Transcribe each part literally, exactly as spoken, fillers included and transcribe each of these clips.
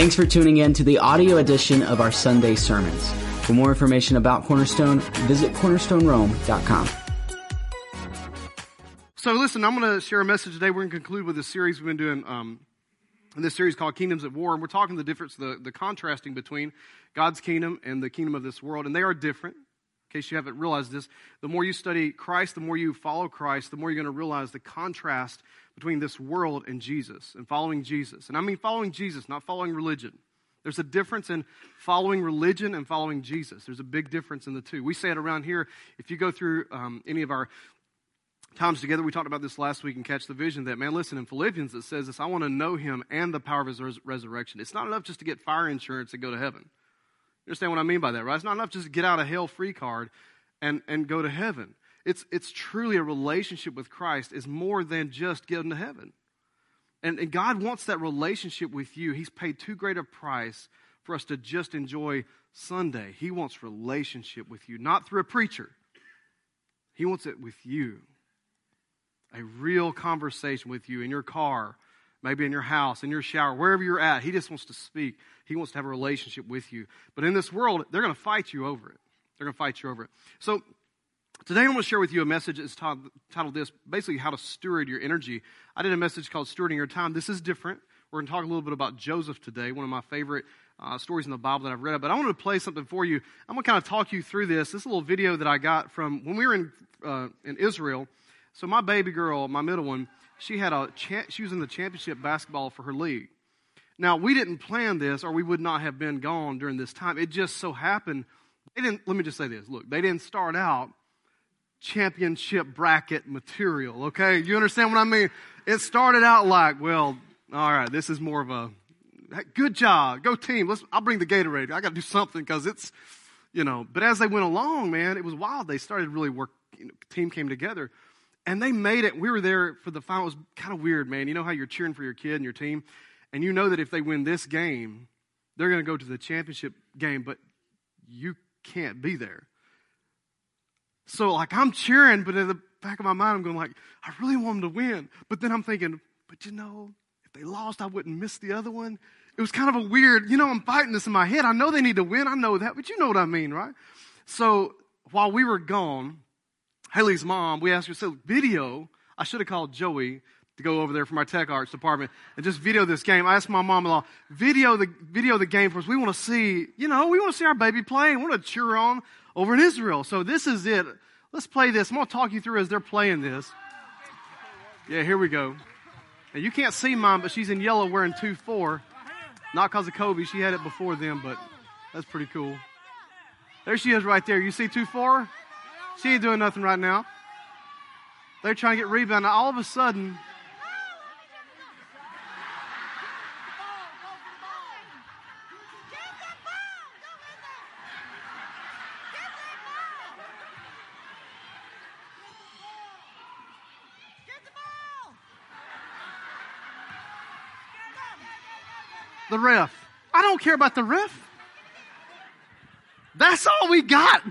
Thanks for tuning in to the audio edition of our Sunday sermons. For more information about Cornerstone, visit cornerstone rome dot com. So listen, I'm going to share a message today. We're going to conclude with a series we've been doing, um, in this series called Kingdoms at War, and we're talking the difference, the, the contrasting between God's kingdom and the kingdom of this world, and they are different. In case you haven't realized this, the more you study Christ, the more you follow Christ, the more you're going to realize the contrast between this world and Jesus, and following Jesus. And I mean following Jesus, not following religion. There's a difference in following religion and following Jesus. There's a big difference in the two. We say it around here. If you go through um, any of our times together, we talked about this last week and Catch the Vision, that, man, listen, in Philippians it says this: I want to know him and the power of his res- resurrection. It's not enough just to get fire insurance and go to heaven. You understand what I mean by that, right? It's not enough just to get out of hell free card and, and go to heaven. It's it's truly a relationship with Christ is more than just getting to heaven. And, and God wants that relationship with you. He's paid too great a price for us to just enjoy Sunday. He wants relationship with you, not through a preacher. He wants it with you. A real conversation with you in your car, maybe in your house, in your shower, wherever you're at. He just wants to speak. He wants to have a relationship with you. But in this world, they're going to fight you over it. They're going to fight you over it. So today I'm going to share with you a message that's titled this, basically how to steward your energy. I did a message called Stewarding Your Time. This is different. We're going to talk a little bit about Joseph today, one of my favorite uh, stories in the Bible that I've read. But I wanted to play something for you. I'm going to kind of talk you through this. This is a little video that I got from when we were in uh, in Israel. So my baby girl, my middle one, she had a cha- she was in the championship basketball for her league. Now, we didn't plan this, or we would not have been gone during this time. It just so happened. They didn't. Let me just say this. Look, they didn't start out championship bracket material, okay? You understand what I mean? It started out like, well, all right, this is more of a, hey, good job, go team. Let's. I'll bring the Gatorade. I got to do something because it's, you know. But as they went along, man, it was wild. They started really work. You know, team came together. And they made it. We were there for the final. It was kind of weird, man. You know how you're cheering for your kid and your team, and you know that if they win this game, they're going to go to the championship game, but you can't be there. So, like, I'm cheering, but in the back of my mind, I'm going like, I really want them to win. But then I'm thinking, but you know, if they lost, I wouldn't miss the other one. It was kind of a weird, you know, I'm fighting this in my head. I know they need to win. I know that, but you know what I mean, right? So, while we were gone, Haley's mom, we asked her, so video, I should have called Joey to go over there from our tech arts department and just video this game. I asked my mom-in-law, video the video the game for us. We want to see, you know, we want to see our baby play. We want to cheer on over in Israel. So this is it. Let's play this. I'm going to talk you through as they're playing this. Yeah, here we go. And you can't see mine, but she's in yellow wearing two four. Not because of Kobe. She had it before then, but that's pretty cool. There she is right there. You see two four? She ain't doing nothing right now. They're trying to get rebound. Now, all of a sudden, the ref. I don't care about the ref. That's all we got.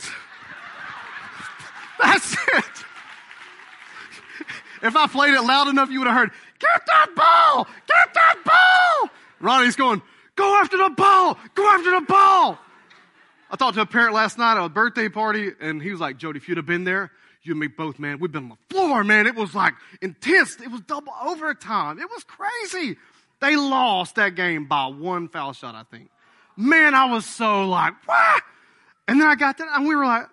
That's it. If I played it loud enough, you would have heard, get that ball! Get that ball! Ronnie's going, go after the ball! Go after the ball! I talked to a parent last night at a birthday party, and he was like, Jody, if you'd have been there, you and me both, man, we'd been on the floor, man. It was like intense. It was double overtime. It was crazy. They lost that game by one foul shot, I think. Man, I was so like, what? And then I got that, and we were like,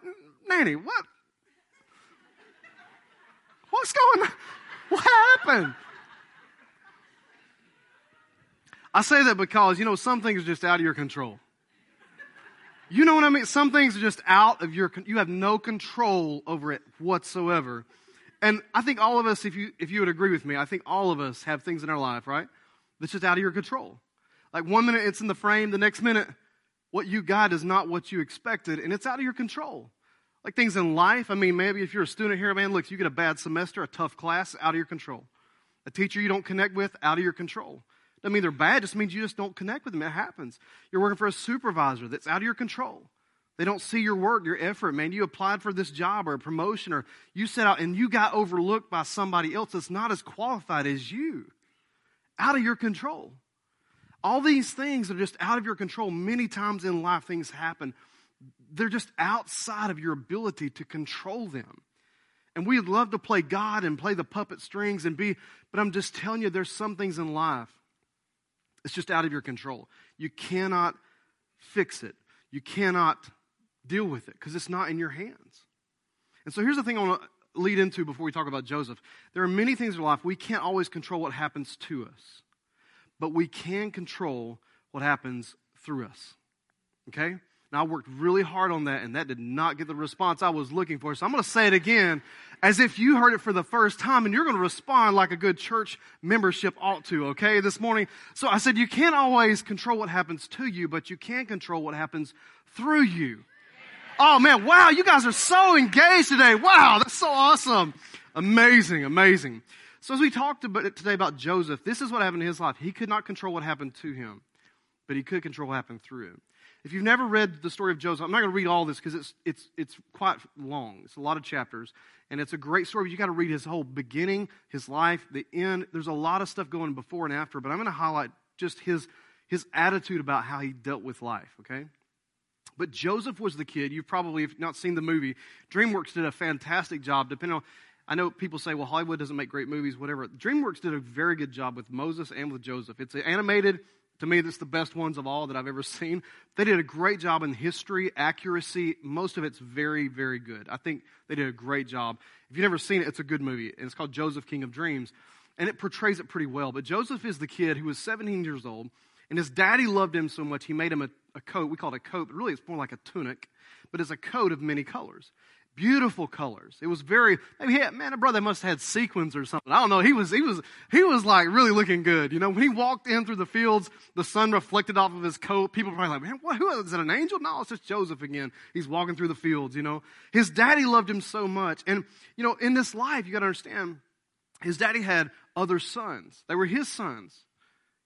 Nanny, what? What's going on? What happened? I say that because, you know, some things are just out of your control. You know what I mean? Some things are just out of your, you have no control over it whatsoever. And I think all of us, if you if you would agree with me, I think all of us have things in our life, right? That's just out of your control. Like one minute it's in the frame, the next minute what you got is not what you expected, and it's out of your control. Like things in life, I mean, maybe if you're a student here, man, look, you get a bad semester, a tough class, out of your control. A teacher you don't connect with, out of your control. Doesn't mean they're bad, just means you just don't connect with them. It happens. You're working for a supervisor that's out of your control. They don't see your work, your effort, man. You applied for this job or a promotion, or you set out and you got overlooked by somebody else that's not as qualified as you. Out of your control. All these things are just out of your control. Many times in life things happen. They're just outside of your ability to control them. And we'd love to play God and play the puppet strings and be, but I'm just telling you, there's some things in life, it's just out of your control. You cannot fix it. You cannot deal with it because it's not in your hands. And so here's the thing I want to lead into before we talk about Joseph. There are many things in life we can't always control what happens to us, but we can control what happens through us. Okay? Now, I worked really hard on that, and that did not get the response I was looking for. So I'm going to say it again as if you heard it for the first time, and you're going to respond like a good church membership ought to, okay, this morning. So I said you can't always control what happens to you, but you can control what happens through you. Oh, man, wow, you guys are so engaged today. Wow, that's so awesome. Amazing, amazing. So as we talked about today about Joseph, this is what happened in his life. He could not control what happened to him, but he could control what happened through him. If you've never read the story of Joseph, I'm not going to read all this because it's it's it's quite long. It's a lot of chapters, and it's a great story. You've got to read his whole beginning, his life, the end. There's a lot of stuff going before and after, but I'm going to highlight just his his attitude about how he dealt with life, okay? But Joseph was the kid. You've probably, if not seen the movie, DreamWorks did a fantastic job. Depending on, I know people say, well, Hollywood doesn't make great movies, whatever. DreamWorks did a very good job with Moses and with Joseph. It's an animated. To me, that's the best ones of all that I've ever seen. They did a great job in history, accuracy. Most of it's very, very good. I think they did a great job. If you've never seen it, it's a good movie. And it's called Joseph, King of Dreams. And it portrays it pretty well. But Joseph is the kid who was seventeen years old. And his daddy loved him so much, he made him a, a coat. We call it a coat, but really it's more like a tunic. But it's a coat of many colors. Beautiful colors. It was very, I mean, man, a brother must have had sequins or something. I don't know. He was, he was, he was like really looking good. You know, when he walked in through the fields, the sun reflected off of his coat. People were probably like, man, what, who is it? An angel? No, it's just Joseph again. He's walking through the fields, you know. His daddy loved him so much. And, you know, in this life, you got to understand, his daddy had other sons. They were his sons,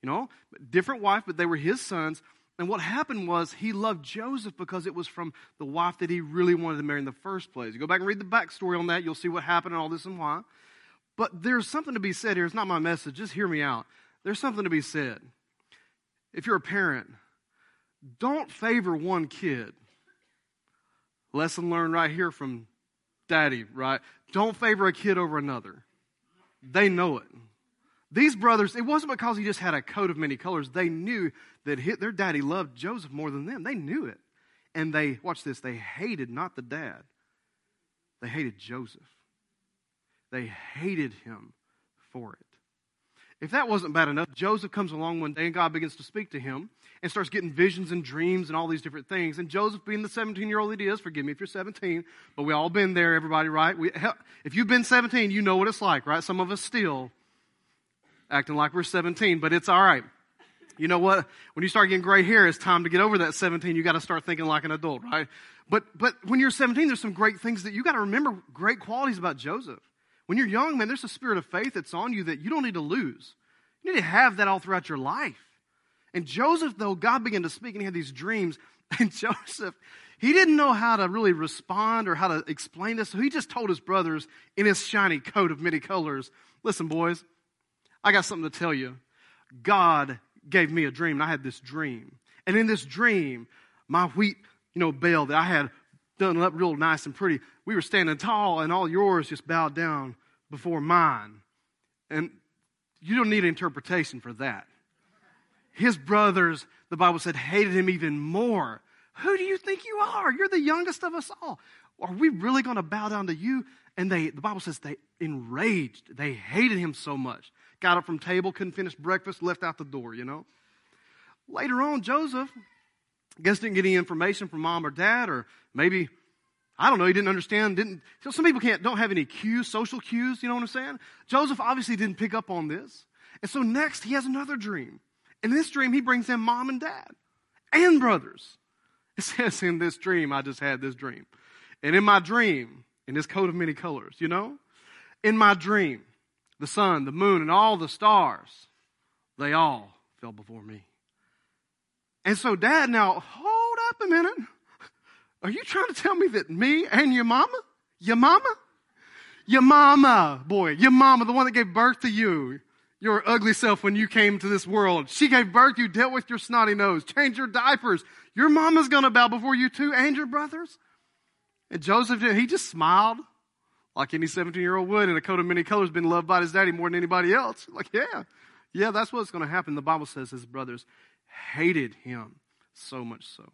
you know, different wife, but they were his sons. And what happened was he loved Joseph because it was from the wife that he really wanted to marry in the first place. You go back and read the backstory on that. You'll see what happened and all this and why. But there's something to be said here. It's not my message. Just hear me out. There's something to be said. If you're a parent, don't favor one kid. Lesson learned right here from Daddy, right? Don't favor a kid over another. They know it. These brothers, it wasn't because he just had a coat of many colors. They knew that his, their daddy loved Joseph more than them. They knew it. And they, watch this, they hated not the dad. They hated Joseph. They hated him for it. If that wasn't bad enough, Joseph comes along one day and God begins to speak to him and starts getting visions and dreams and all these different things. And Joseph, being the seventeen-year-old he is, forgive me if you're seventeen, but we all been there, everybody, right? We, if you've been seventeen, you know what it's like, right? Some of us still acting like we're seventeen, but it's all right. You know what? When you start getting gray hair, it's time to get over that seventeen. You got to start thinking like an adult, right? But but when you're seventeen, there's some great things that you got to remember, great qualities about Joseph. When you're young, man, there's a spirit of faith that's on you that you don't need to lose. You need to have that all throughout your life. And Joseph, though, God began to speak and he had these dreams. And Joseph, he didn't know how to really respond or how to explain this. So he just told his brothers in his shiny coat of many colors, listen, boys, I got something to tell you. God gave me a dream, and I had this dream. And in this dream, my wheat, you know, bale that I had done up real nice and pretty, we were standing tall, and all yours just bowed down before mine. And you don't need an interpretation for that. His brothers, the Bible said, hated him even more. Who do you think you are? You're the youngest of us all. Are we really going to bow down to you? And they, the Bible says they enraged. They hated him so much. Got up from table, couldn't finish breakfast, left out the door, you know. Later on, Joseph, I guess didn't get any information from mom or dad, or maybe, I don't know, he didn't understand. Didn't. So some people can't don't have any cues, social cues, you know what I'm saying? Joseph obviously didn't pick up on this. And so next, he has another dream. In this dream, he brings in mom and dad and brothers. It says, in this dream, I just had this dream. And in my dream, in this coat of many colors, you know, in my dream, the sun, the moon, and all the stars, they all fell before me. And so, Dad, now, hold up a minute. Are you trying to tell me that me and your mama, your mama, your mama, boy, your mama, the one that gave birth to you, your ugly self when you came to this world. She gave birth. You dealt with your snotty nose. Changed your diapers. Your mama's going to bow before you too, and your brothers. And Joseph did. He just smiled like any seventeen-year-old would in a coat of many colors, been loved by his daddy more than anybody else. Like, yeah, yeah, that's what's going to happen. The Bible says his brothers hated him so much so.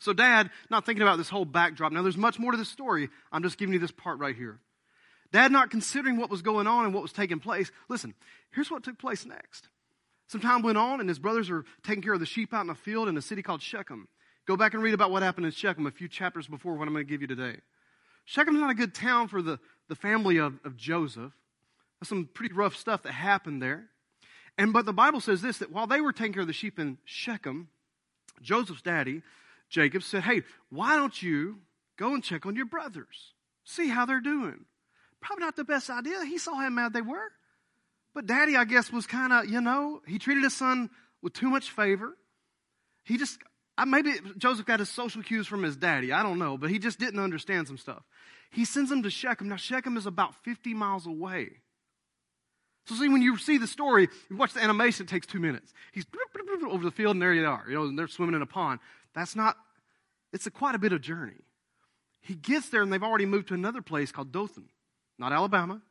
So Dad, not thinking about this whole backdrop. Now, there's much more to this story. I'm just giving you this part right here. Dad, not considering what was going on and what was taking place. Listen, here's what took place next. Some time went on, and his brothers are taking care of the sheep out in a field in a city called Shechem. Go back and read about what happened in Shechem a few chapters before what I'm going to give you today. Shechem's not a good town for the, the family of, of Joseph. That's some pretty rough stuff that happened there. And but the Bible says this, that while they were taking care of the sheep in Shechem, Joseph's daddy, Jacob, said, hey, why don't you go and check on your brothers? See how they're doing. Probably not the best idea. He saw how mad they were. But Daddy, I guess, was kind of, you know, he treated his son with too much favor. He just, I, maybe Joseph got his social cues from his daddy. I don't know. But he just didn't understand some stuff. He sends him to Shechem. Now, Shechem is about fifty miles away. So, see, when you see the story, you watch the animation, it takes two minutes. He's over the field, and there you are. You know, and they're swimming in a pond. That's not, it's a quite a bit of journey. He gets there, and they've already moved to another place called Dothan. Not Alabama,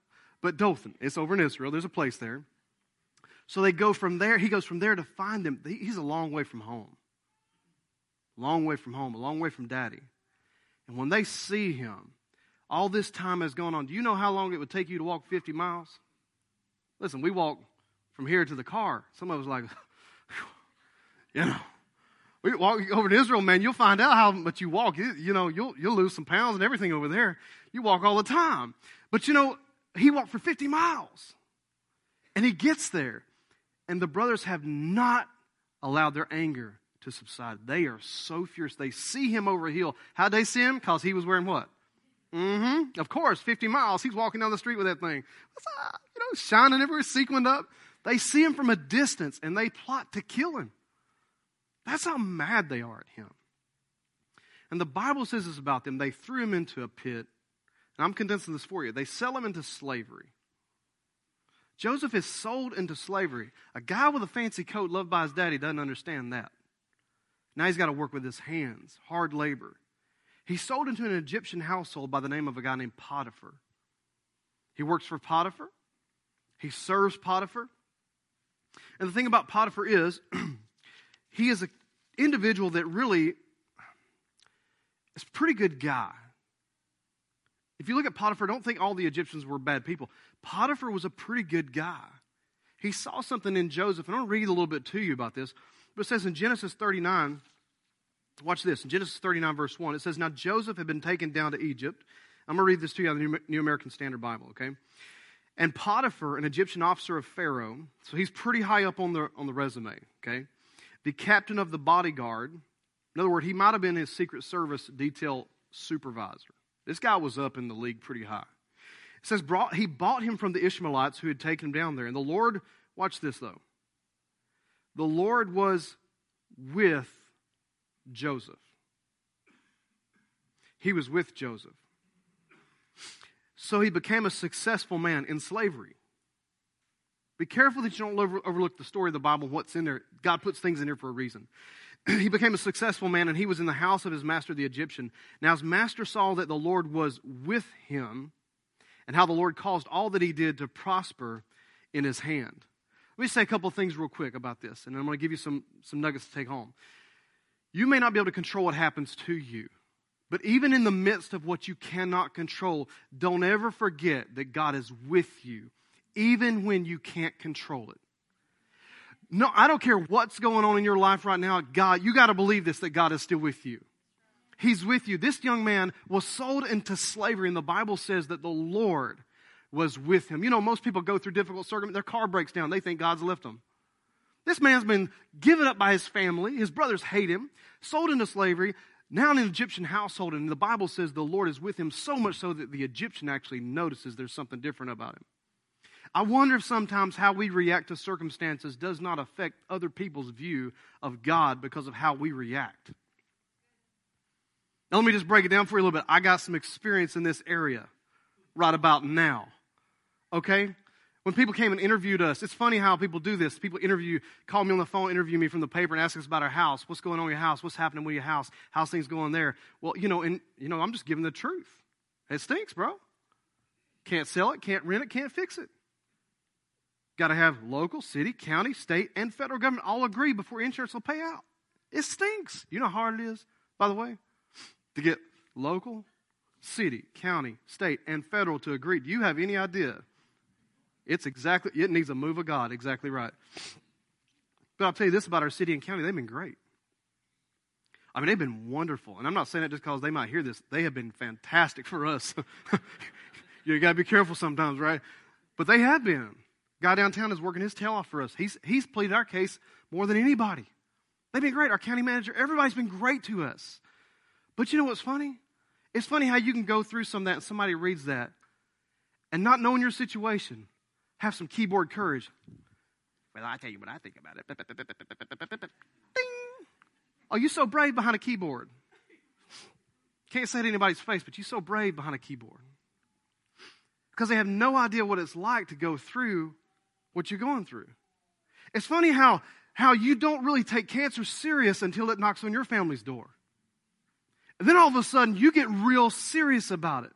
but Dothan. It's over in Israel. There's a place there. So they go from there. He goes from there to find them. He's a long way from home. Long way from home. A long way from Daddy. And when they see him, all this time has gone on. Do you know how long it would take you to walk fifty miles? Listen, we walk from here to the car. Some of us like, you know, we walk over to Israel, man. You'll find out how much you walk. You, you know, you'll you'll lose some pounds and everything over there. You walk all the time. But, you know, he walked for fifty miles. And he gets there. And the brothers have not allowed their anger to subside. They are so fierce. They see him over a hill. How'd they see him? Because he was wearing what? Mm-hmm. Of course, fifty miles. He's walking down the street with that thing. It's, uh, you know, shining everywhere, sequined up. They see him from a distance, and they plot to kill him. That's how mad they are at him. And the Bible says this about them. They threw him into a pit. And I'm condensing this for you. They sell him into slavery. Joseph is sold into slavery. A guy with a fancy coat loved by his daddy doesn't understand that. Now he's got to work with his hands, hard labor. He's sold into an Egyptian household by the name of a guy named Potiphar. He works for Potiphar. He serves Potiphar. And the thing about Potiphar is, he is an individual that really is a pretty good guy. If you look at Potiphar, don't think all the Egyptians were bad people. Potiphar was a pretty good guy. He saw something in Joseph, and I'm going to read a little bit to you about this. But it says in Genesis thirty-nine, watch this. In Genesis thirty-nine, verse one, it says, now Joseph had been taken down to Egypt. I'm going to read this to you out of the New American Standard Bible, okay? And Potiphar, an Egyptian officer of Pharaoh, so he's pretty high up on the on the resume, okay? The captain of the bodyguard, in other words, he might have been his Secret Service detail supervisor. This guy was up in the league pretty high. It says brought, he bought him from the Ishmaelites who had taken him down there. And the Lord, watch this though. The Lord was with Joseph. He was with Joseph. So he became a successful man in slavery. Be careful that you don't over, overlook the story of the Bible, what's in there. God puts things in there for a reason. He became a successful man, and he was in the house of his master, the Egyptian. Now his master saw that the Lord was with him, and how the Lord caused all that he did to prosper in his hand. Let me say a couple of things real quick about this, and I'm going to give you some, some nuggets to take home. You may not be able to control what happens to you, but even in the midst of what you cannot control, don't ever forget that God is with you. Even when you can't control it. No, I don't care what's going on in your life right now. God, you got to believe this, that God is still with you. He's with you. This young man was sold into slavery, and the Bible says that the Lord was with him. You know, most people go through difficult circumstances. Their car breaks down. They think God's left them. This man's been given up by his family. His brothers hate him, sold into slavery, now in an Egyptian household, and the Bible says the Lord is with him so much so that the Egyptian actually notices there's something different about him. I wonder if sometimes how we react to circumstances does not affect other people's view of God because of how we react. Now, let me just break it down for you a little bit. I got some experience in this area right about now. Okay? When people came and interviewed us, it's funny how people do this. People interview, call me on the phone, interview me from the paper and ask us about our house. What's going on in your house? What's happening with your house? How's things going there? Well, you know, and you know, I'm just giving the truth. It stinks, bro. Can't sell it, can't rent it, can't fix it. Got to have local, city, county, state, and federal government all agree before insurance will pay out. It stinks. You know how hard it is, by the way, to get local, city, county, state, and federal to agree. Do you have any idea? It's exactly, it needs a move of God, exactly right. But I'll tell you this about our city and county, they've been great. I mean, they've been wonderful. And I'm not saying it just because they might hear this. They have been fantastic for us. You got to be careful sometimes, right? But they have been. Guy downtown is working his tail off for us. He's he's pleaded our case more than anybody. They've been great. Our county manager, everybody's been great to us. But you know what's funny? It's funny how you can go through some of that and somebody reads that and not knowing your situation, have some keyboard courage. Well, I tell you what I think about it. Ding. Oh, you're so brave behind a keyboard. Can't say it to anybody's face, but you're so brave behind a keyboard. Because they have no idea what it's like to go through what you're going through. It's funny how, how you don't really take cancer serious until it knocks on your family's door. And then all of a sudden, you get real serious about it.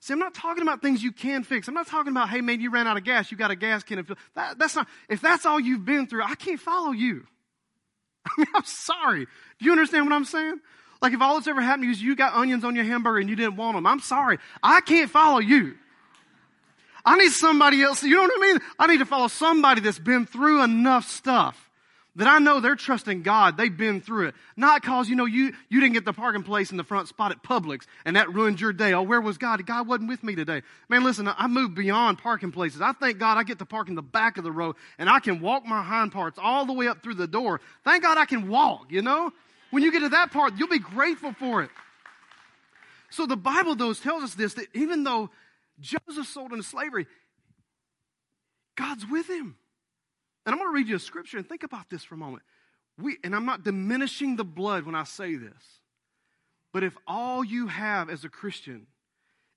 See, I'm not talking about things you can fix. I'm not talking about, hey, man, you ran out of gas. You got a gas can. That, that's not, if that's all you've been through, I can't follow you. I mean, I'm sorry. Do you understand what I'm saying? Like, if all that's ever happened to you is you got onions on your hamburger and you didn't want them, I'm sorry. I can't follow you. I need somebody else. You know what I mean? I need to follow somebody that's been through enough stuff that I know they're trusting God. They've been through it. Not because, you know, you, you didn't get the parking place in the front spot at Publix and that ruined your day. Oh, where was God? God wasn't with me today. Man, listen, I moved beyond parking places. I thank God I get to park in the back of the road and I can walk my hind parts all the way up through the door. Thank God I can walk, you know? When you get to that part, you'll be grateful for it. So the Bible, though, tells us this, that even though Joseph sold into slavery, God's with him. And I'm going to read you a scripture and think about this for a moment. We, and I'm not diminishing the blood when I say this. But if all you have as a Christian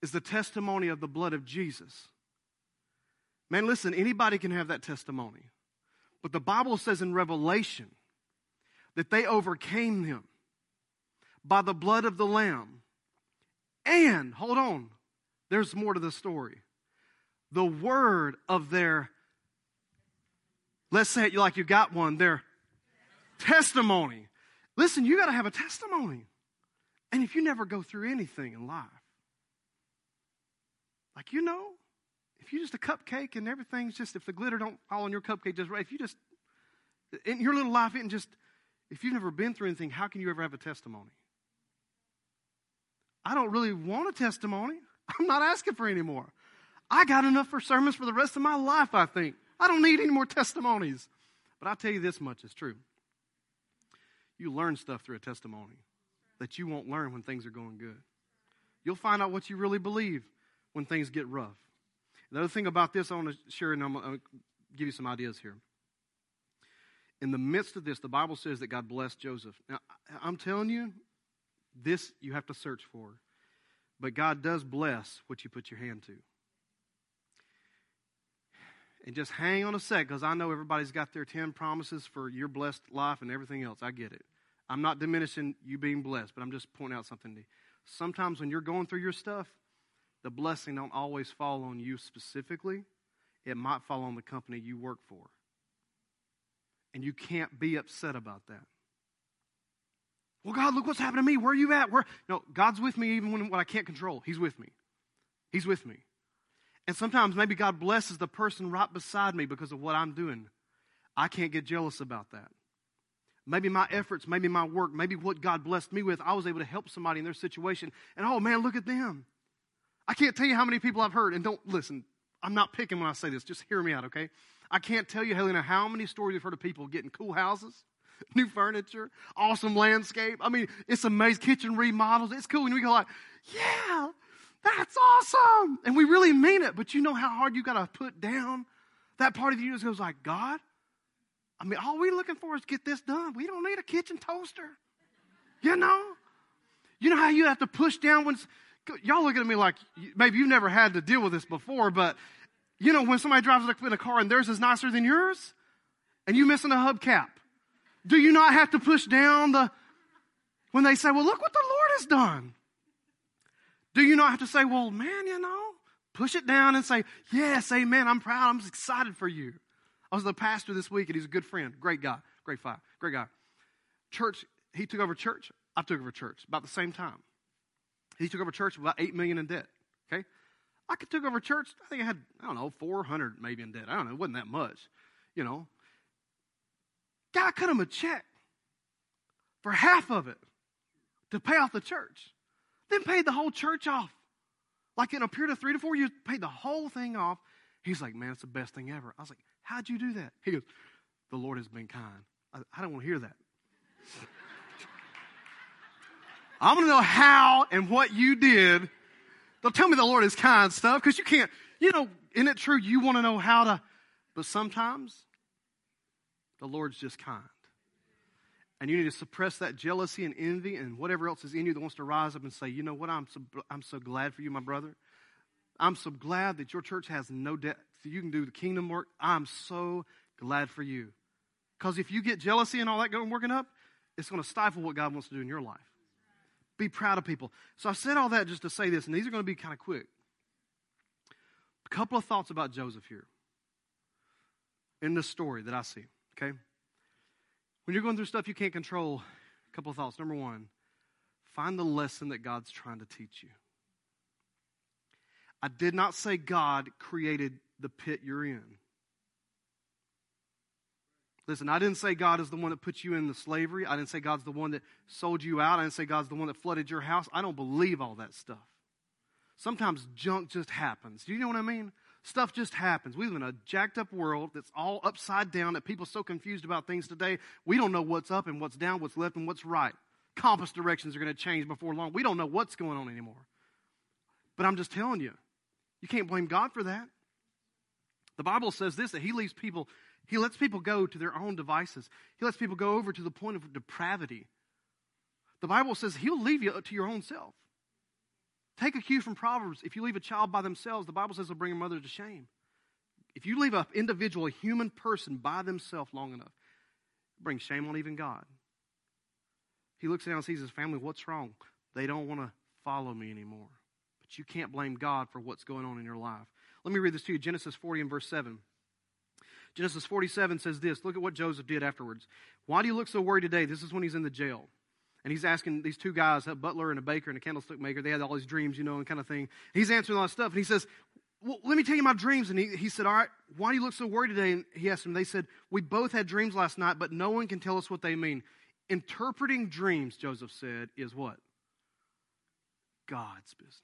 is the testimony of the blood of Jesus, man, listen, anybody can have that testimony. But the Bible says in Revelation that they overcame him by the blood of the Lamb. And, hold on, there's more to the story. The word of their, let's say it like you got one, their testimony. Listen, you got to have a testimony. And if you never go through anything in life, like, you know, if you just a cupcake and everything's just, if the glitter don't fall on your cupcake just right, if you just, in your little life, and just, if you've never been through anything, how can you ever have a testimony? I don't really want a testimony. I'm not asking for any more. I got enough for sermons for the rest of my life, I think. I don't need any more testimonies. But I'll tell you this much is true. You learn stuff through a testimony that you won't learn when things are going good. You'll find out what you really believe when things get rough. Another thing about this I want to share, and I'm going to give you some ideas here. In the midst of this, the Bible says that God blessed Joseph. Now, I'm telling you, this you have to search for. But God does bless what you put your hand to. And just hang on a sec, because I know everybody's got their ten promises for your blessed life and everything else. I get it. I'm not diminishing you being blessed, but I'm just pointing out something to you. Sometimes when you're going through your stuff, the blessing don't always fall on you specifically. It might fall on the company you work for. And you can't be upset about that. Well, God, look what's happened to me. Where are you at? Where? No, God's with me even when what I can't control. He's with me. He's with me. And sometimes maybe God blesses the person right beside me because of what I'm doing. I can't get jealous about that. Maybe my efforts, maybe my work, maybe what God blessed me with, I was able to help somebody in their situation. And, oh, man, look at them. I can't tell you how many people I've heard. And don't listen, I'm not picking when I say this. Just hear me out, okay? I can't tell you, Helena, how many stories I've heard of people getting cool houses, new furniture, awesome landscape. I mean, it's amazing. Kitchen remodels. It's cool. And we go like, yeah, that's awesome. And we really mean it. But you know how hard you got to put down that part of you that goes like, God, I mean, all we're looking for is get this done. We don't need a kitchen toaster. You know? You know how you have to push down when, y'all look at me like maybe you've never had to deal with this before, but You know, when somebody drives up in a car and theirs is nicer than yours, and you missing a hubcap, do you not have to push down the, when they say, well, look what the Lord has done? Do you not have to say, well, man, you know, push it down and say, yes, amen, I'm proud, I'm excited for you. I was the pastor this week, and he's a good friend, great guy, great guy, great guy. Church, he took over church, I took over church, about the same time. He took over church with about eight million dollars in debt, okay? I could took over church, I think I had, I don't know, four hundred maybe in debt. I don't know, it wasn't that much, you know. Guy cut him a check for half of it to pay off the church, then paid the whole church off. Like in a period of three to four years, paid the whole thing off. He's like, man, it's the best thing ever. I was like, how'd you do that? He goes, the Lord has been kind. I, I don't want to hear that. I want to know how and what you did. They'll tell me the Lord is kind stuff because you can't, you know, isn't it true? You want to know how to, but sometimes the Lord's just kind. And you need to suppress that jealousy and envy and whatever else is in you that wants to rise up and say, you know what, I'm so, I'm so glad for you, my brother. I'm so glad that your church has no debt, so you can do the kingdom work. I'm so glad for you. Because if you get jealousy and all that going working up, it's going to stifle what God wants to do in your life. Be proud of people. So I said all that just to say this, and these are going to be kind of quick. A couple of thoughts about Joseph here in this story that I see, okay? When you're going through stuff you can't control, a couple of thoughts. Number one, find the lesson that God's trying to teach you. I did not say God created the pit you're in. Listen, I didn't say God is the one that put you into slavery. I didn't say God's the one that sold you out. I didn't say God's the one that flooded your house. I don't believe all that stuff. Sometimes junk just happens. Do you know what I mean? Stuff just happens. We live in a jacked up world that's all upside down, that people are so confused about things today. We don't know what's up and what's down, what's left and what's right. Compass directions are going to change before long. We don't know what's going on anymore. But I'm just telling you, you can't blame God for that. The Bible says this, that he leaves people, he lets people go to their own devices. He lets people go over to the point of depravity. The Bible says he'll leave you to your own self. Take a cue from Proverbs. If you leave a child by themselves, the Bible says they'll bring a mother to shame. If you leave an individual, a human person by themselves long enough, it brings shame on even God. He looks down and sees his family, what's wrong? They don't want to follow me anymore. But you can't blame God for what's going on in your life. Let me read this to you, Genesis forty and verse seven. Genesis forty-seven says this. Look at what Joseph did afterwards. Why do you look so worried today? This is when he's in the jail. And he's asking these two guys, a butler and a baker and a candlestick maker. They had all these dreams, you know, and kind of thing. He's answering all that stuff. And he says, well, let me tell you my dreams. And he, he said, all right, why do you look so worried today? And he asked them, they said, we both had dreams last night, but no one can tell us what they mean. Interpreting dreams, Joseph said, is what? God's business.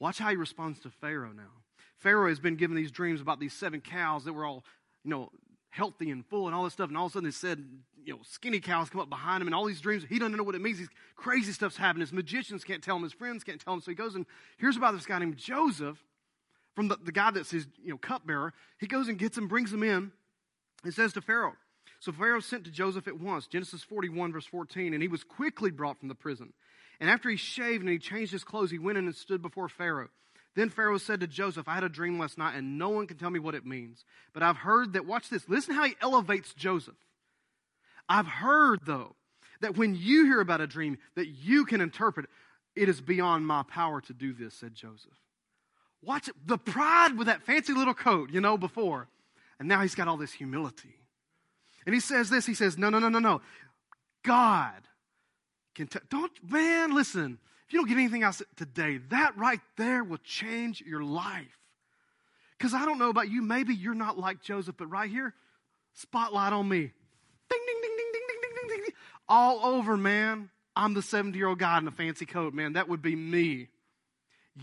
Watch how he responds to Pharaoh now. Pharaoh has been given these dreams about these seven cows that were all, you know, healthy and full and all this stuff. And all of a sudden they said, you know, skinny cows come up behind him and all these dreams. He doesn't know what it means. These crazy stuff's happening. His magicians can't tell him. His friends can't tell him. So he goes and hears about this guy named Joseph from the, the guy that's his, you know, cupbearer. He goes and gets him, brings him in and says to Pharaoh. So Pharaoh sent to Joseph at once, Genesis forty-one verse fourteen, and he was quickly brought from the prison. And after he shaved and he changed his clothes, he went in and stood before Pharaoh. Then Pharaoh said to Joseph, I had a dream last night, and no one can tell me what it means. But I've heard that, watch this, listen how he elevates Joseph. I've heard, though, that when you hear about a dream, that you can interpret it. It is beyond my power to do this, said Joseph. Watch it, the pride with that fancy little coat, you know, before. And now he's got all this humility. And he says this, he says, no, no, no, no, no. God can tell, don't, man, listen. You don't get anything else today. That right there will change your life. Because I don't know about you. Maybe you're not like Joseph, but right here, spotlight on me. Ding, ding, ding, ding, ding, ding, ding, ding. All over, man. I'm the seventy-year-old guy in a fancy coat, man. That would be me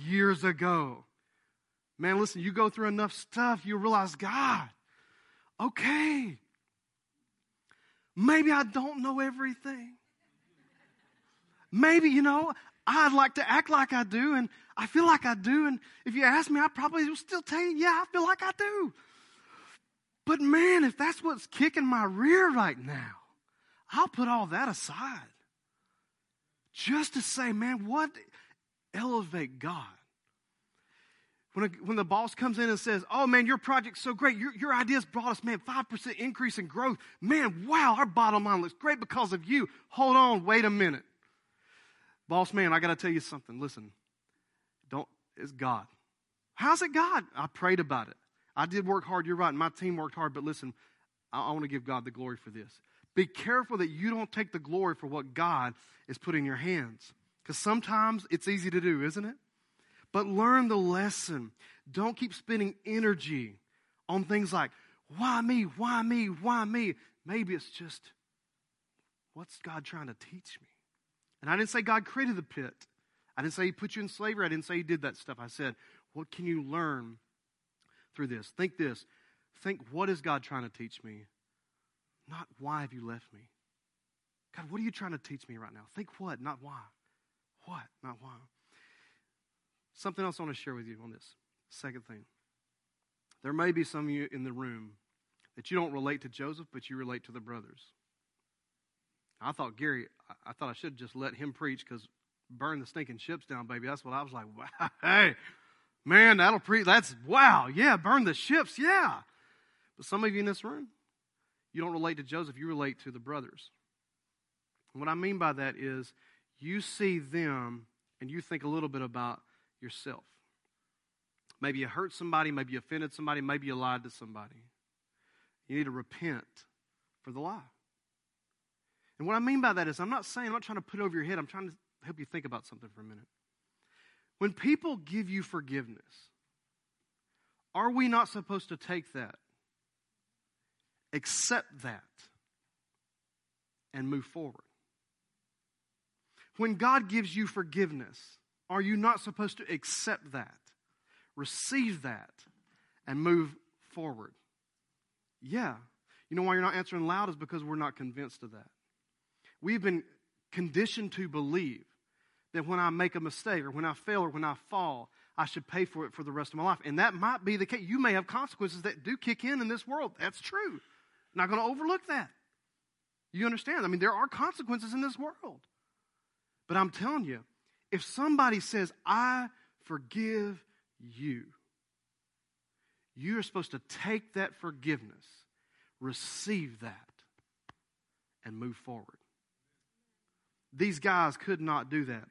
years ago. Man, listen, you go through enough stuff, you realize, God, okay, maybe I don't know everything. Maybe, you know, I'd like to act like I do, and I feel like I do, and if you ask me, I probably will still tell you, yeah, I feel like I do. But man, if that's what's kicking my rear right now, I'll put all that aside just to say, man, what? Elevate God. When, a, when the boss comes in and says, oh, man, your project's so great. Your, your ideas brought us, man, five percent increase in growth. Man, wow, our bottom line looks great because of you. Hold on, wait a minute. Boss, man, I got to tell you something. Listen, don't. It's God. How's it God? I prayed about it. I did work hard. You're right. My team worked hard. But listen, I, I want to give God the glory for this. Be careful that you don't take the glory for what God is putting in your hands. Because sometimes it's easy to do, isn't it? But learn the lesson. Don't keep spending energy on things like, why me, why me, why me? Maybe it's just, what's God trying to teach me? And I didn't say God created the pit. I didn't say he put you in slavery. I didn't say he did that stuff. I said, what can you learn through this? Think this. Think, what is God trying to teach me? Not why have you left me? God, what are you trying to teach me right now? Think what, not why. What, not why. Something else I want to share with you on this. Second thing. There may be some of you in the room that you don't relate to Joseph, but you relate to the brothers. I thought, Gary, I thought I should just let him preach because burn the stinking ships down, baby. That's what I was like, wow, hey, man, that'll preach. That's, wow, yeah, burn the ships, yeah. But some of you in this room, you don't relate to Joseph, you relate to the brothers. And what I mean by that is you see them and you think a little bit about yourself. Maybe you hurt somebody, maybe you offended somebody, maybe you lied to somebody. You need to repent for the lie. And what I mean by that is I'm not saying, I'm not trying to put it over your head. I'm trying to help you think about something for a minute. When people give you forgiveness, are we not supposed to take that, accept that, and move forward? When God gives you forgiveness, are you not supposed to accept that, receive that, and move forward? Yeah. You know why you're not answering loud is because we're not convinced of that. We've been conditioned to believe that when I make a mistake or when I fail or when I fall, I should pay for it for the rest of my life. And that might be the case. You may have consequences that do kick in in this world. That's true. I'm not going to overlook that. You understand? I mean, there are consequences in this world. But I'm telling you, if somebody says, I forgive you, you are supposed to take that forgiveness, receive that, and move forward. These guys could not do that.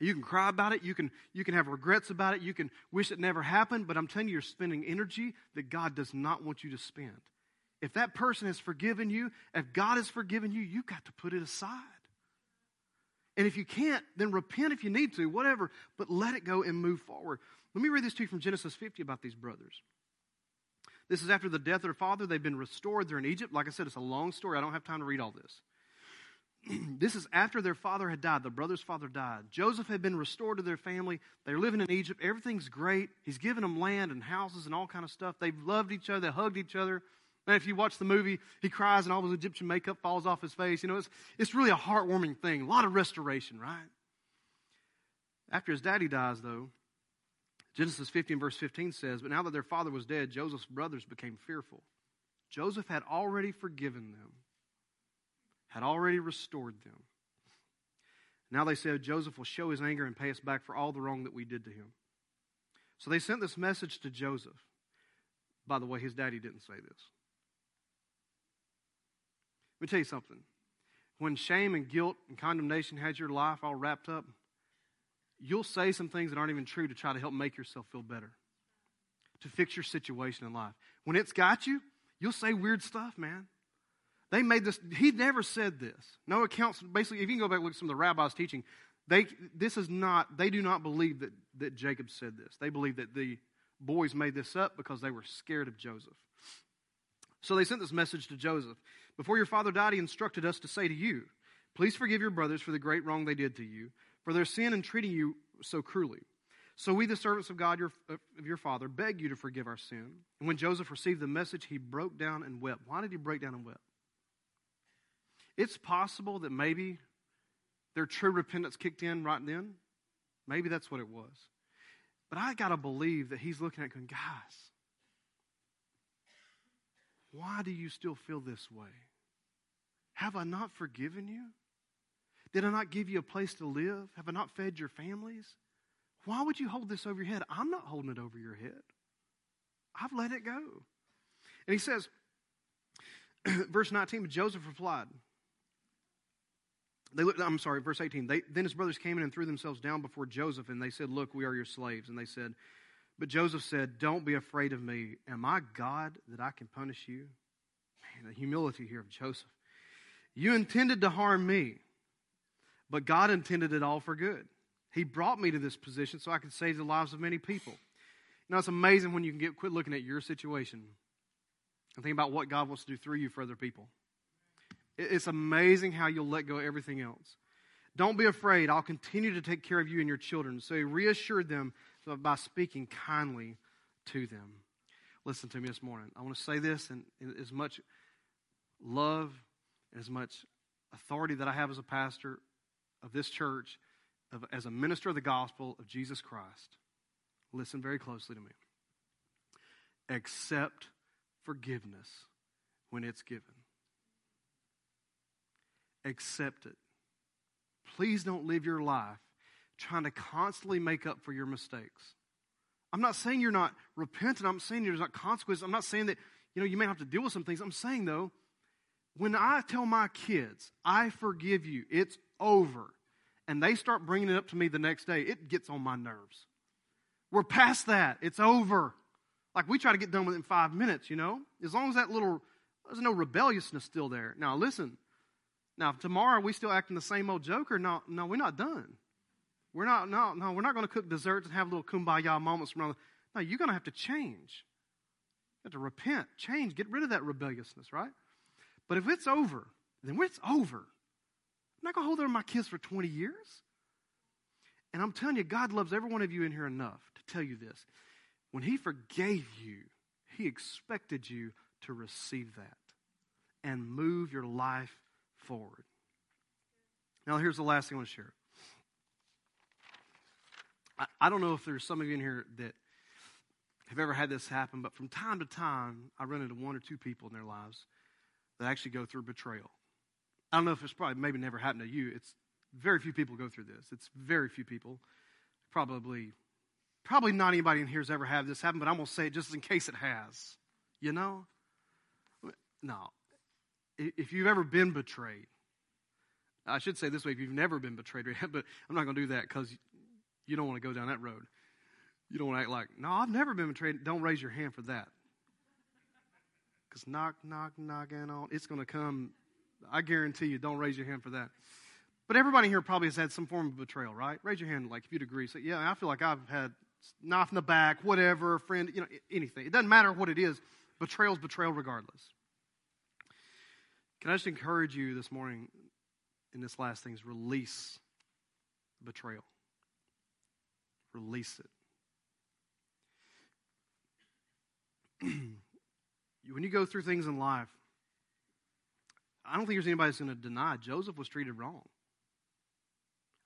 You can cry about it. You can, you can have regrets about it. You can wish it never happened. But I'm telling you, you're spending energy that God does not want you to spend. If that person has forgiven you, if God has forgiven you, you've got to put it aside. And if you can't, then repent if you need to, whatever. But let it go and move forward. Let me read this to you from Genesis fifty about these brothers. This is after the death of their father. They've been restored. They're in Egypt. Like I said, it's a long story. I don't have time to read all this. This is after their father had died. The brother's father died. Joseph had been restored to their family. They're living in Egypt. Everything's great. He's given them land and houses and all kind of stuff. They've loved each other. They hugged each other. And if you watch the movie, he cries and all his Egyptian makeup falls off his face. You know, it's, it's really a heartwarming thing. A lot of restoration, right? After his daddy dies, though, Genesis fifty and verse fifteen says, but now that their father was dead, Joseph's brothers became fearful. Joseph had already forgiven them, had already restored them. Now they said, Joseph will show his anger and pay us back for all the wrong that we did to him. So they sent this message to Joseph. By the way, his daddy didn't say this. Let me tell you something. When shame and guilt and condemnation has your life all wrapped up, you'll say some things that aren't even true to try to help make yourself feel better, to fix your situation in life. When it's got you, you'll say weird stuff, man. They made this, he never said this. No accounts, basically, if you can go back and look at some of the rabbis' teaching, they this is not, they do not believe that, that Jacob said this. They believe that the boys made this up because they were scared of Joseph. So they sent this message to Joseph. Before your father died, he instructed us to say to you, please forgive your brothers for the great wrong they did to you, for their sin in treating you so cruelly. So we, the servants of God, your, of your father, beg you to forgive our sin. And when Joseph received the message, he broke down and wept. Why did he break down and wept? It's possible that maybe their true repentance kicked in right then. Maybe that's what it was. But I got to believe that he's looking at it going, guys, why do you still feel this way? Have I not forgiven you? Did I not give you a place to live? Have I not fed your families? Why would you hold this over your head? I'm not holding it over your head. I've let it go. And he says, verse nineteen, but Joseph replied, They looked, I'm sorry, verse eighteen. They, then his brothers came in and threw themselves down before Joseph, and they said, look, we are your slaves. And they said, but Joseph said, don't be afraid of me. Am I God that I can punish you? Man, the humility here of Joseph. You intended to harm me, but God intended it all for good. He brought me to this position so I could save the lives of many people. You know, it's amazing when you can get quit looking at your situation and think about what God wants to do through you for other people. It's amazing how you'll let go of everything else. Don't be afraid. I'll continue to take care of you and your children. So he reassured them by speaking kindly to them. Listen to me this morning. I want to say this, and as much love, as much authority that I have as a pastor of this church, of, as a minister of the gospel of Jesus Christ, listen very closely to me. Accept forgiveness when it's given. Accept it. Please don't live your life trying to constantly make up for your mistakes. I'm not saying you're not repentant. I'm saying there's not consequences. I'm not saying that, you know, you may have to deal with some things. I'm saying, though, when I tell my kids, I forgive you, it's over, and they start bringing it up to me the next day, it gets on my nerves. We're past that. It's over. Like, we try to get done with it in five minutes, you know? As long as that little, there's no rebelliousness still there. Now, listen. Now, if tomorrow we still acting the same old joker, no, no, we're not done. We're not, no, no, we're not going to cook desserts and have little kumbaya moments from. No, you're going to have to change. You have to repent, change, get rid of that rebelliousness, right? But if it's over, then it's over. I'm not going to hold over my kids for twenty years. And I'm telling you, God loves every one of you in here enough to tell you this. When he forgave you, he expected you to receive that and move your life forward. Now, here's the last thing I want to share. I, I don't know if there's some of you in here that have ever had this happen, but from time to time, I run into one or two people in their lives that actually go through betrayal. I don't know if it's probably maybe never happened to you. It's very few people go through this. It's very few people. Probably, probably not anybody in here has ever had this happen, but I'm going to say it just in case it has. You know? No. If you've ever been betrayed, I should say this way, if you've never been betrayed, but I'm not going to do that because you don't want to go down that road. You don't want to act like, no, I've never been betrayed. Don't raise your hand for that. Because knock, knock, knocking on, it's going to come. I guarantee you, don't raise your hand for that. But everybody here probably has had some form of betrayal, right? Raise your hand like if you'd agree. Say, yeah, I feel like I've had knife in the back, whatever, friend, you know, anything. It doesn't matter what it is. Betrayal's betrayal regardless. Can I just encourage you this morning in this last thing is release betrayal. Release it. When you go through things in life, I don't think there's anybody that's going to deny Joseph was treated wrong.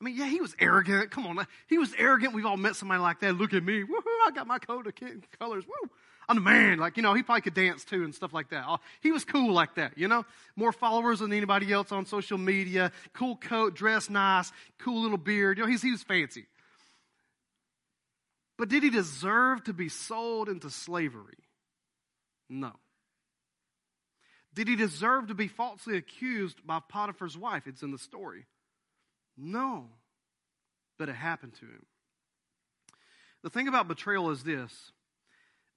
I mean, yeah, he was arrogant. Come on. He was arrogant. We've all met somebody like that. Look at me. Woo-hoo, I got my coat of colors. Woo! I'm the man. Like, you know, he probably could dance too and stuff like that. He was cool like that, you know? More followers than anybody else on social media. Cool coat, dressed nice, cool little beard. You know, he's, he was fancy. But did he deserve to be sold into slavery? No. Did he deserve to be falsely accused by Potiphar's wife? It's in the story. No. But it happened to him. The thing about betrayal is this.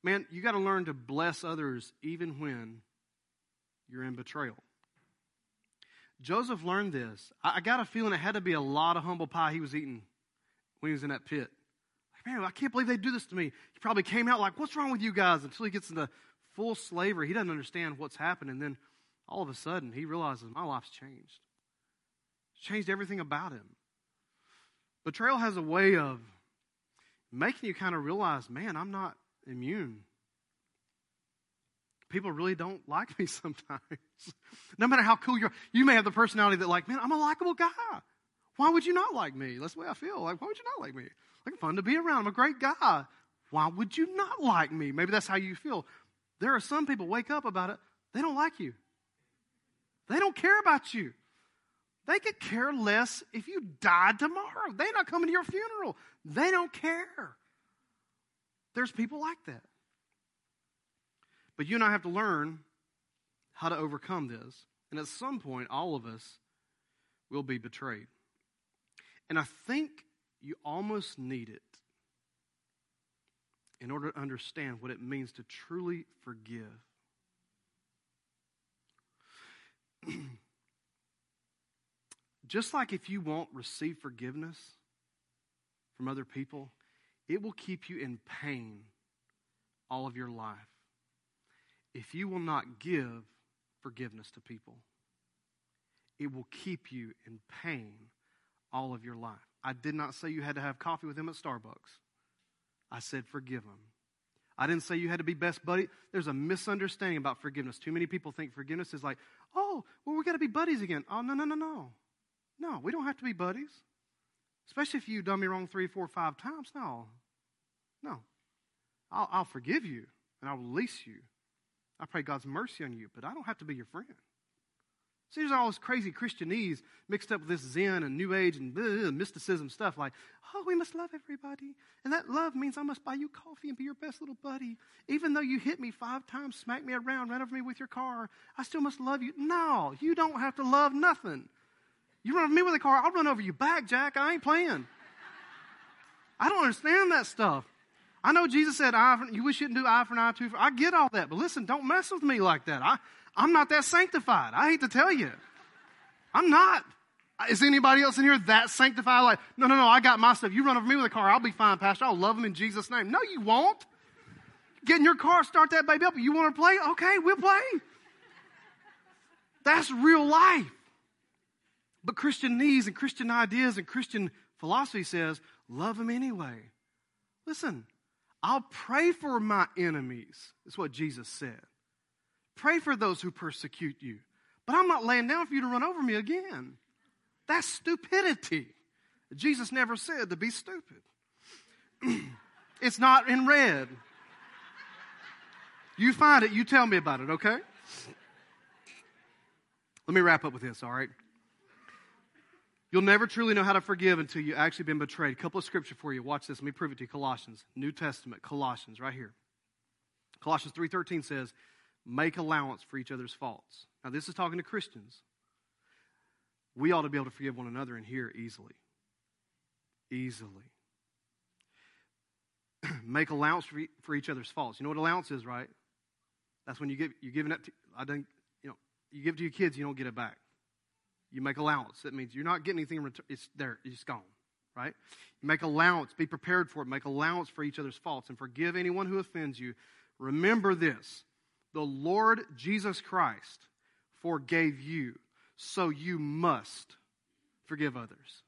Man, you got to learn to bless others even when you're in betrayal. Joseph learned this. I, I got a feeling it had to be a lot of humble pie he was eating when he was in that pit. Like, man, I can't believe they do this to me. He probably came out like, what's wrong with you guys? Until he gets into full slavery. He doesn't understand what's happened. And then all of a sudden, he realizes my life's changed. It's changed everything about him. Betrayal has a way of making you kind of realize, man, I'm not immune. People really don't like me sometimes. No matter how cool you are, you may have the personality that like, man, I'm a likable guy. Why would you not like me? That's the way I feel. Like, why would you not like me? Like, I'm fun to be around. I'm a great guy. Why would you not like me? Maybe that's how you feel. There are some people wake up about it. They don't like you. They don't care about you. They could care less if you died tomorrow. They're not coming to your funeral. They don't care. There's people like that. But you and I have to learn how to overcome this. And at some point, all of us will be betrayed. And I think you almost need it in order to understand what it means to truly forgive. Just like if you won't receive forgiveness from other people, it will keep you in pain all of your life if you will not give forgiveness to people. It will keep you in pain all of your life. I did not say you had to have coffee with him at Starbucks. I said forgive him. I didn't say you had to be best buddy. There's a misunderstanding about forgiveness. Too many people think forgiveness is like, oh, well, we got to be buddies again. Oh, no, no, no, no. No, we don't have to be buddies. Especially if you've done me wrong three, four, five times. No, no. I'll, I'll forgive you and I'll release you. I pray God's mercy on you, but I don't have to be your friend. See, there's all this crazy Christianese mixed up with this Zen and New Age and blah, mysticism stuff like, oh, we must love everybody. And that love means I must buy you coffee and be your best little buddy. Even though you hit me five times, smacked me around, ran over me with your car, I still must love you. No, you don't have to love nothing. You run over me with a car, I'll run over you back, Jack. I ain't playing. I don't understand that stuff. I know Jesus said, eye for, we shouldn't do eye for an eye, tooth for I get all that, but listen, don't mess with me like that. I, I'm not that sanctified. I hate to tell you. I'm not. Is anybody else in here that sanctified? Like, no, no, no, I got my stuff. You run over me with a car, I'll be fine, Pastor. I'll love them in Jesus' name. No, you won't. Get in your car, start that baby up. You want to play? Okay, we'll play. That's real life. But Christianese and Christian ideas and Christian philosophy says, love them anyway. Listen. I'll pray for my enemies, is what Jesus said. Pray for those who persecute you. But I'm not laying down for you to run over me again. That's stupidity. Jesus never said to be stupid. It's not in red. You find it, you tell me about it, okay? Let me wrap up with this, all right? You'll never truly know how to forgive until you've actually been betrayed. A couple of scripture for you. Watch this. Let me prove it to you. Colossians, New Testament, Colossians, right here. Colossians three thirteen says, make allowance for each other's faults. Now, this is talking to Christians. We ought to be able to forgive one another in here easily. Easily. Make allowance for, e- for each other's faults. You know what allowance is, right? That's when you give you giving up to I don't you know, you give to your kids, you don't get it back. You make allowance. That means you're not getting anything in return. It's there. It's gone, right? You make allowance. Be prepared for it. Make allowance for each other's faults and forgive anyone who offends you. Remember this. The Lord Jesus Christ forgave you, so you must forgive others.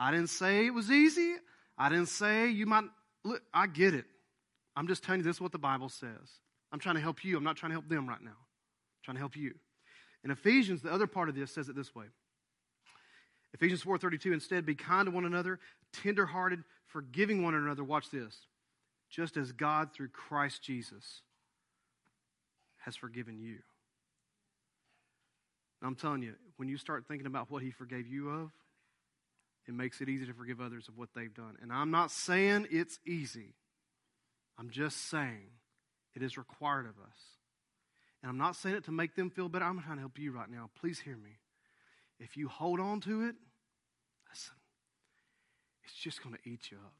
I didn't say it was easy. I didn't say you might. Look, I get it. I'm just telling you this is what the Bible says. I'm trying to help you. I'm not trying to help them right now. I'm trying to help you. In Ephesians, the other part of this says it this way. Ephesians four thirty-two, instead, be kind to one another, tenderhearted, forgiving one another. Watch this. Just as God, through Christ Jesus, has forgiven you. And I'm telling you, when you start thinking about what he forgave you of, it makes it easy to forgive others of what they've done. And I'm not saying it's easy. I'm just saying it is required of us. And I'm not saying it to make them feel better. I'm trying to help you right now. Please hear me. If you hold on to it, listen, it's just going to eat you up.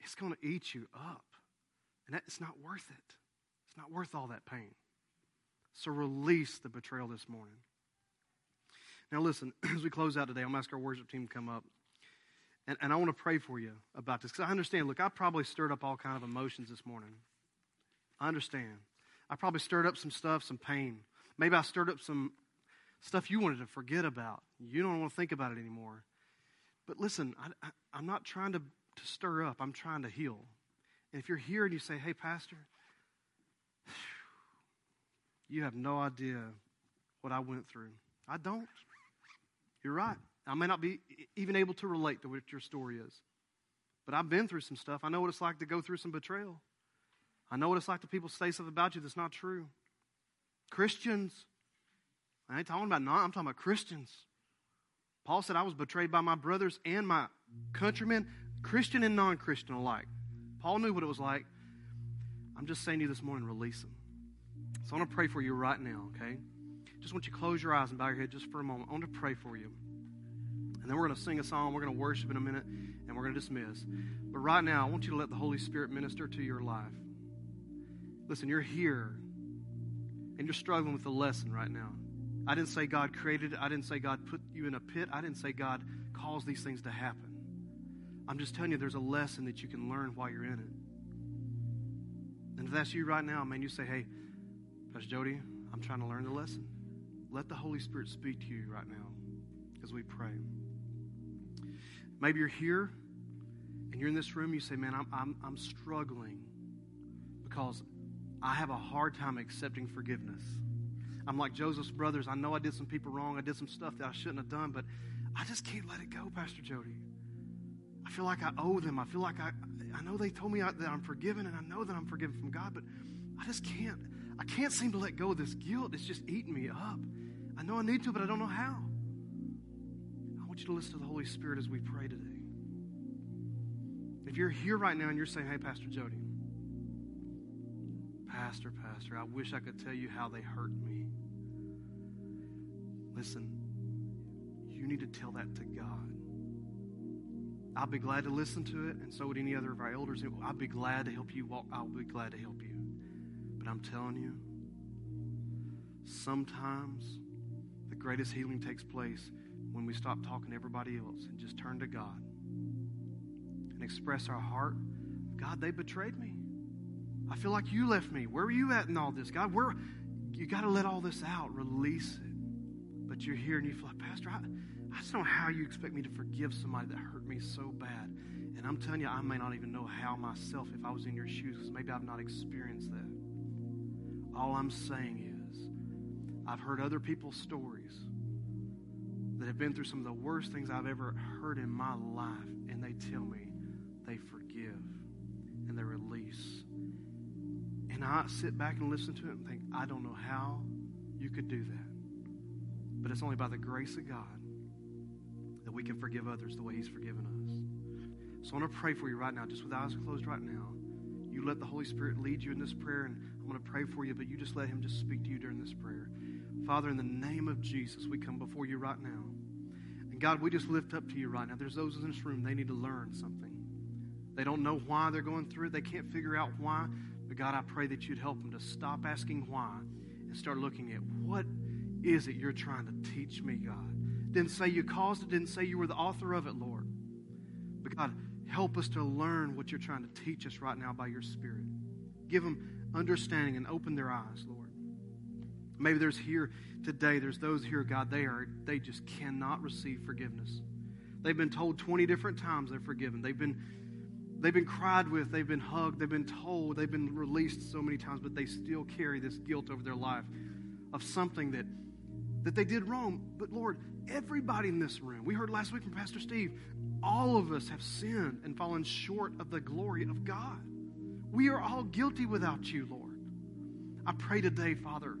It's going to eat you up. And that, it's not worth it. It's not worth all that pain. So release the betrayal this morning. Now listen, as we close out today, I'm going to ask our worship team to come up. And, and I want to pray for you about this. Because I understand, look, I probably stirred up all kind of emotions this morning. I understand. I probably stirred up some stuff, some pain. Maybe I stirred up some stuff you wanted to forget about. You don't want to think about it anymore. But listen, I, I, I'm not trying to, to stir up. I'm trying to heal. And if you're here and you say, hey, Pastor, you have no idea what I went through. I don't. You're right. I may not be even able to relate to what your story is. But I've been through some stuff. I know what it's like to go through some betrayal. I know what it's like to people say stuff about you that's not true. Christians, I ain't talking about non, I'm talking about Christians. Paul said, I was betrayed by my brothers and my countrymen, Christian and non-Christian alike. Paul knew what it was like. I'm just saying to you this morning, release them. So I want to pray for you right now, okay? Just want you to close your eyes and bow your head just for a moment. I want to pray for you. And then we're going to sing a song, we're going to worship in a minute, and we're going to dismiss. But right now, I want you to let the Holy Spirit minister to your life. Listen, you're here, and you're struggling with a lesson right now. I didn't say God created it. I didn't say God put you in a pit. I didn't say God caused these things to happen. I'm just telling you there's a lesson that you can learn while you're in it. And if that's you right now, man, you say, hey, Pastor Jody, I'm trying to learn the lesson. Let the Holy Spirit speak to you right now as we pray. Maybe you're here and you're in this room. You say, man, I'm, I'm, I'm struggling because I have a hard time accepting forgiveness. I'm like Joseph's brothers. I know I did some people wrong. I did some stuff that I shouldn't have done, but I just can't let it go, Pastor Jody. I feel like I owe them. I feel like I, I know they told me I, that I'm forgiven, and I know that I'm forgiven from God, but I just can't. I can't seem to let go of this guilt. It's just eating me up. I know I need to, but I don't know how. I want you to listen to the Holy Spirit as we pray today. If you're here right now and you're saying, hey, Pastor Jody, Pastor, Pastor, I wish I could tell you how they hurt me. Listen, you need to tell that to God. I'll be glad to listen to it, and so would any other of our elders. I'll be glad to help you walk. I'll be glad to help you. But I'm telling you, sometimes the greatest healing takes place when we stop talking to everybody else and just turn to God and express our heart. God, they betrayed me. I feel like you left me. Where were you at in all this? God, where? You got to let all this out. Release it. But you're here and you feel like, Pastor, I, I just don't know how you expect me to forgive somebody that hurt me so bad. And I'm telling you, I may not even know how myself if I was in your shoes, because maybe I've not experienced that. All I'm saying is I've heard other people's stories that have been through some of the worst things I've ever heard in my life, and they tell me they forgive and they release. And I sit back and listen to it and think, I don't know how you could do that. But it's only by the grace of God that we can forgive others the way he's forgiven us. So I want to pray for you right now, just with eyes closed right now. You let the Holy Spirit lead you in this prayer, and I want to pray for you, but you just let him just speak to you during this prayer. Father, in the name of Jesus, we come before you right now. And God, we just lift up to you right now. There's those in this room, they need to learn something. They don't know why they're going through it. They can't figure out why. But God, I pray that you'd help them to stop asking why and start looking at what is it you're trying to teach me, God. Didn't say you caused it. Didn't say you were the author of it, Lord. But God, help us to learn what you're trying to teach us right now by your Spirit. Give them understanding and open their eyes, Lord. Maybe there's here today, there's those here, God, they are they just cannot receive forgiveness. They've been told twenty different times they're forgiven. They've been They've been cried with, they've been hugged, they've been told, they've been released so many times, but they still carry this guilt over their life of something that, that they did wrong. But Lord, everybody in this room, we heard last week from Pastor Steve, all of us have sinned and fallen short of the glory of God. We are all guilty without you, Lord. I pray today, Father,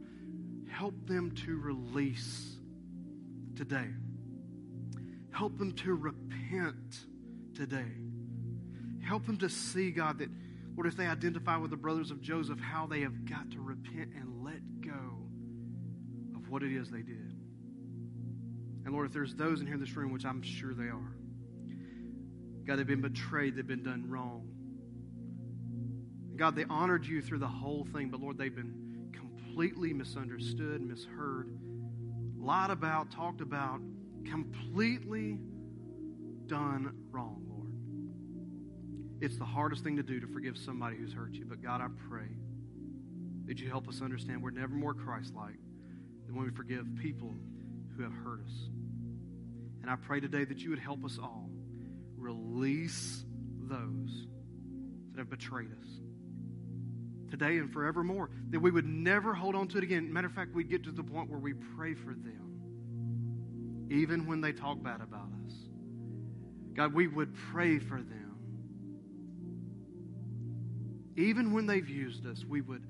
help them to release today. Help them to repent today. Help them to see, God, that, Lord, if they identify with the brothers of Joseph, how they have got to repent and let go of what it is they did. And, Lord, if there's those in here in this room, which I'm sure they are, God, they've been betrayed, they've been done wrong. God, they honored you through the whole thing, but, Lord, they've been completely misunderstood, misheard, lied about, talked about, completely done wrong. It's the hardest thing to do to forgive somebody who's hurt you. But God, I pray that you help us understand we're never more Christ-like than when we forgive people who have hurt us. And I pray today that you would help us all release those that have betrayed us today and forevermore, that we would never hold on to it again. Matter of fact, we'd get to the point where we pray for them, even when they talk bad about us. God, we would pray for them. Even when they've used us, we would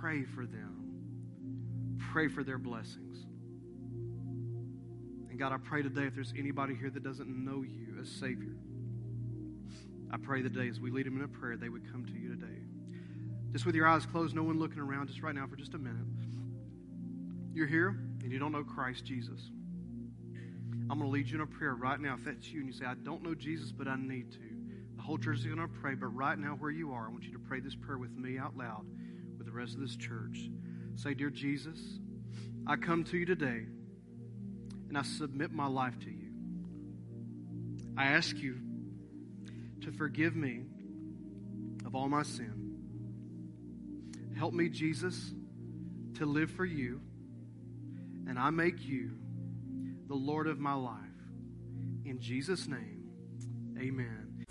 pray for them, pray for their blessings, And God, I pray today if there's anybody here that doesn't know you as Savior, I pray today as we lead them in a prayer, they would come to you today. Just with your eyes closed, no one looking around, just right now for just a minute. You're here and you don't know Christ Jesus. I'm going to lead you in a prayer right now. If that's you and you say, I don't know Jesus, but I need to. The whole church is going to pray, but right now where you are, I want you to pray this prayer with me out loud with the rest of this church. Say, Dear Jesus, I come to you today and I submit my life to you. I ask you to forgive me of all my sin. Help me, Jesus, to live for you, and I make you the Lord of my life. In Jesus' name, amen.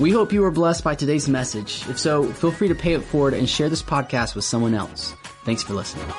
We hope you were blessed by today's message. If so, feel free to pay it forward and share this podcast with someone else. Thanks for listening.